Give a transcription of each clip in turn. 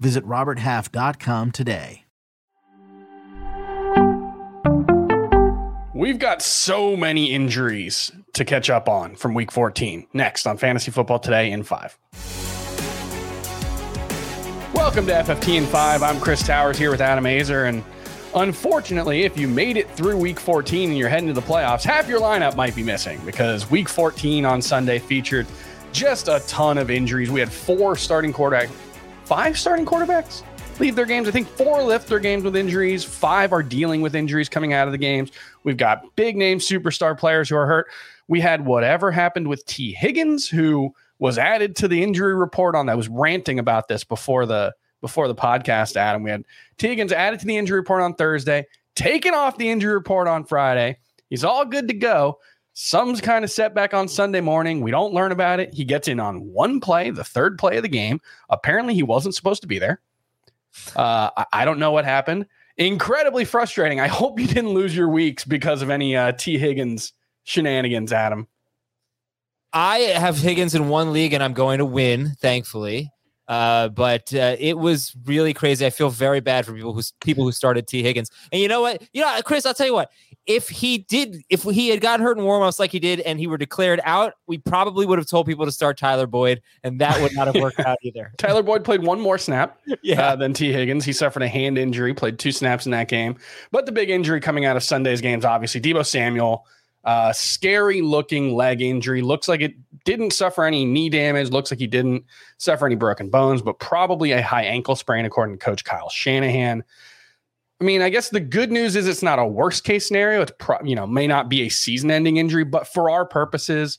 Visit roberthalf.com today. We've got so many injuries to catch up on from Week 14. Next on Fantasy Football Today in 5. Welcome to FFT in 5. I'm Chris Towers here with Adam Aizer. And unfortunately, if you made it through Week 14 and you're heading to the playoffs, half your lineup might be missing because Week 14 on Sunday featured just a ton of injuries. We had 5 starting quarterbacks leave their games. I think 4 left their games with injuries. 5 are dealing with injuries coming out of the games. We've got big name superstar players who are hurt. We had whatever happened with T. Higgins, who was added to the injury report on that. I was ranting about this before the podcast, Adam. We had T. Higgins added to the injury report on Thursday, taken off the injury report on Friday. He's all good to go. Some kind of setback on Sunday morning. We don't learn about it. He gets in on one play, the third play of the game. Apparently he wasn't supposed to be there. I don't know what happened. Incredibly frustrating. I hope you didn't lose your weeks because of any T. Higgins shenanigans, Adam. I have Higgins in one league and I'm going to win, thankfully. But it was really crazy. I feel very bad for people who started T. Higgins. And you know what? You know, Chris, I'll tell you what. If he had gotten hurt in warmups like he did and he were declared out, we probably would have told people to start Tyler Boyd, and that would not have worked out either. Tyler Boyd played one more snap than T. Higgins. He suffered a hand injury, played 2 snaps in that game. But the big injury coming out of Sunday's games, obviously, Deebo Samuel, scary-looking leg injury. Looks like it didn't suffer any knee damage. Looks like he didn't suffer any broken bones, but probably a high ankle sprain, according to Coach Kyle Shanahan. I mean, I guess the good news is it's not a worst case scenario. It's may not be a season ending injury, but for our purposes,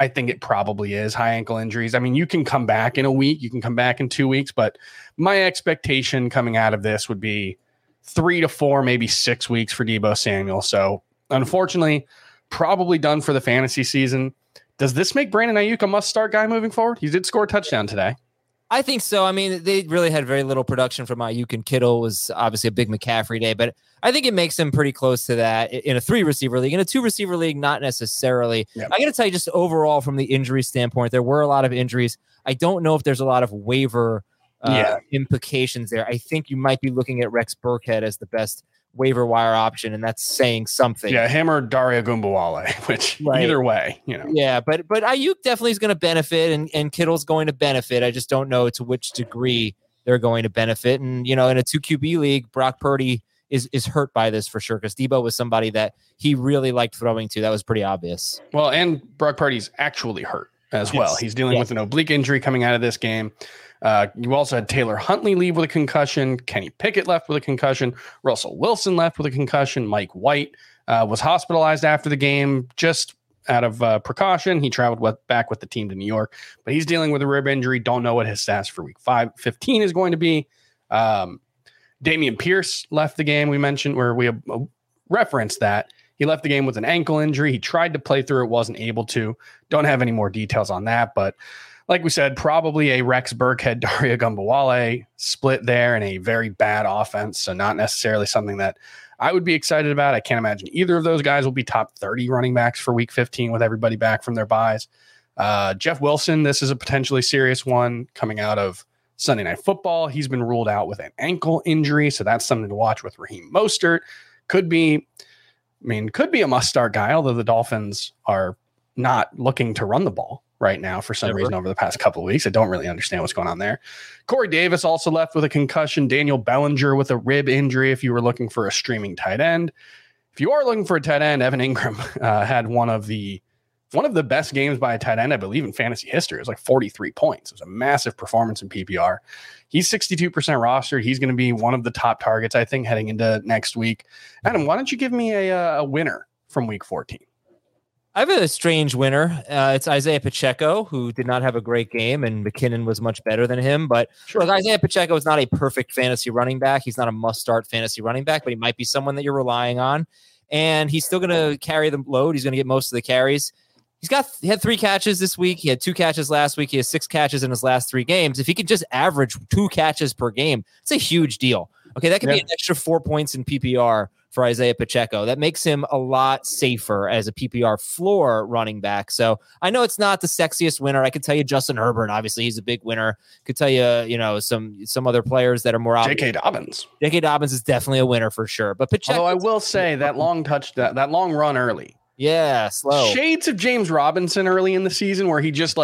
I think it probably is high ankle injuries. I mean, you can come back in a week, you can come back in 2 weeks, but my expectation coming out of this would be 3 to 4, maybe 6 weeks for Deebo Samuel. So unfortunately, probably done for the fantasy season. Does this make Brandon Aiyuk a must start guy moving forward? He did score a touchdown today. I think so. I mean, they really had very little production from Aiyuk, and Kittle was obviously a big McCaffrey day, but I think it makes them pretty close to that in a 3-receiver league. In a 2-receiver league, not necessarily. Yep. I got to tell you, just overall from the injury standpoint, there were a lot of injuries. I don't know if there's a lot of waiver implications there. I think you might be looking at Rex Burkhead as the best waiver wire option, and that's saying something. Yeah, him or Daria Gumbawale, which either way, Yeah, but Aiyuk definitely is going to benefit, and Kittle's going to benefit. I just don't know to which degree they're going to benefit. And in a 2QB league, Brock Purdy is hurt by this for sure, because Deebo was somebody that he really liked throwing to. That was pretty obvious. Well, and Brock Purdy's actually hurt as well. Yes. He's dealing with an oblique injury coming out of this game. You also had Taylor Huntley leave with a concussion. Kenny Pickett left with a concussion. Russell Wilson left with a concussion. Mike White was hospitalized after the game just out of precaution. He traveled back with the team to New York, but he's dealing with a rib injury. Don't know what his stats for week 15 is going to be. Damian Pierce left the game. We mentioned where we referenced that. He left the game with an ankle injury. He tried to play through it, wasn't able to. Don't have any more details on that, but like we said, probably a Rex Burkhead, Daria Gumbawale split there, and a very bad offense. So not necessarily something that I would be excited about. I can't imagine either of those guys will be top 30 running backs for week 15 with everybody back from their buys. Jeff Wilson, this is a potentially serious one coming out of Sunday Night Football. He's been ruled out with an ankle injury. So that's something to watch with Raheem Mostert. Could be a must-start guy, although the Dolphins are not looking to run the ball right now for some reason over the past couple of weeks. I don't really understand what's going on there. Corey Davis also left with a concussion. Daniel Bellinger with a rib injury if you were looking for a streaming tight end. If you are looking for a tight end, Evan Ingram had one of the best games by a tight end, I believe, in fantasy history. It was like 43 points. It was a massive performance in PPR. He's 62% rostered. He's going to be one of the top targets, I think, heading into next week. Adam, why don't you give me a winner from week 14? I have a strange winner. It's Isaiah Pacheco, who did not have a great game, and McKinnon was much better than him. But sure. Look, Isaiah Pacheco is not a perfect fantasy running back. He's not a must-start fantasy running back, but he might be someone that you're relying on. And he's still going to carry the load. He's going to get most of the carries. He had 3 catches this week. He had 2 catches last week. He has 6 catches in his last 3 games. If he could just average 2 catches per game, it's a huge deal. Okay, that could be an extra 4 points in PPR for Isaiah Pacheco. That makes him a lot safer as a PPR floor running back. So I know it's not the sexiest winner. I could tell you Justin Herbert, obviously he's a big winner. Could tell you, some other players that are more obvious. J.K. Dobbins. J.K. Dobbins is definitely a winner for sure. But Pacheco, although I will say that long touch, that long run early. Yeah, slow. Shades of James Robinson early in the season where he just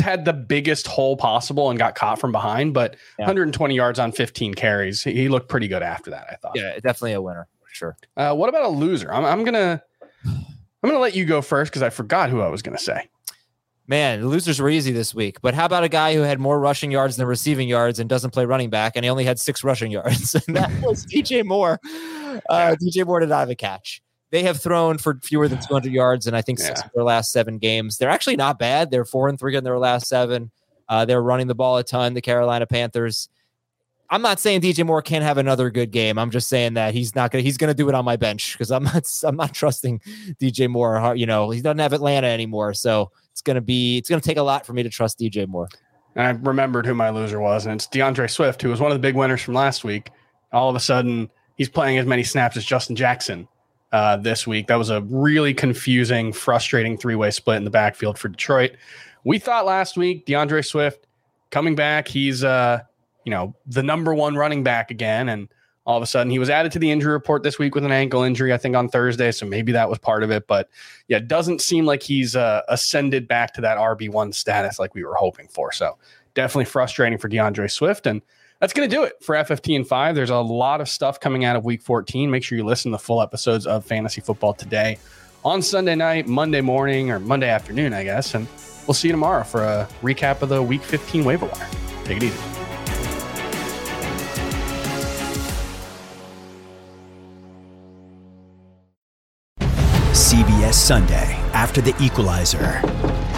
had the biggest hole possible and got caught from behind, but 120 yards on 15 carries. He looked pretty good after that, I thought. Yeah, definitely a winner. Sure. What about a loser? I'm gonna let you go first because I forgot who I was gonna say. Man, the losers were easy this week. But how about a guy who had more rushing yards than receiving yards and doesn't play running back, and he only had 6 rushing yards? And that was DJ Moore. DJ Moore did not have a catch. They have thrown for fewer than 200 yards, and I think 6 of their last 7 games. They're actually not bad. They're 4-3 in their last 7. They're running the ball a ton. The Carolina Panthers. I'm not saying DJ Moore can't have another good game. I'm just saying that he's going to do it on my bench because I'm not trusting DJ Moore. He doesn't have Atlanta anymore. So it's going to take a lot for me to trust DJ Moore. And I remembered who my loser was, and it's DeAndre Swift, who was one of the big winners from last week. All of a sudden he's playing as many snaps as Justin Jackson this week. That was a really confusing, frustrating 3-way split in the backfield for Detroit. We thought last week, DeAndre Swift coming back, he's, the number one running back again. And all of a sudden he was added to the injury report this week with an ankle injury, I think on Thursday. So maybe that was part of it, but it doesn't seem like he's ascended back to that RB1 status like we were hoping for. So definitely frustrating for DeAndre Swift. And that's going to do it for FFT and 5. There's a lot of stuff coming out of week 14. Make sure you listen to the full episodes of Fantasy Football Today on Sunday night, Monday morning, or Monday afternoon, I guess. And we'll see you tomorrow for a recap of the week 15 waiver wire. Take it easy. CBS Sunday after The Equalizer.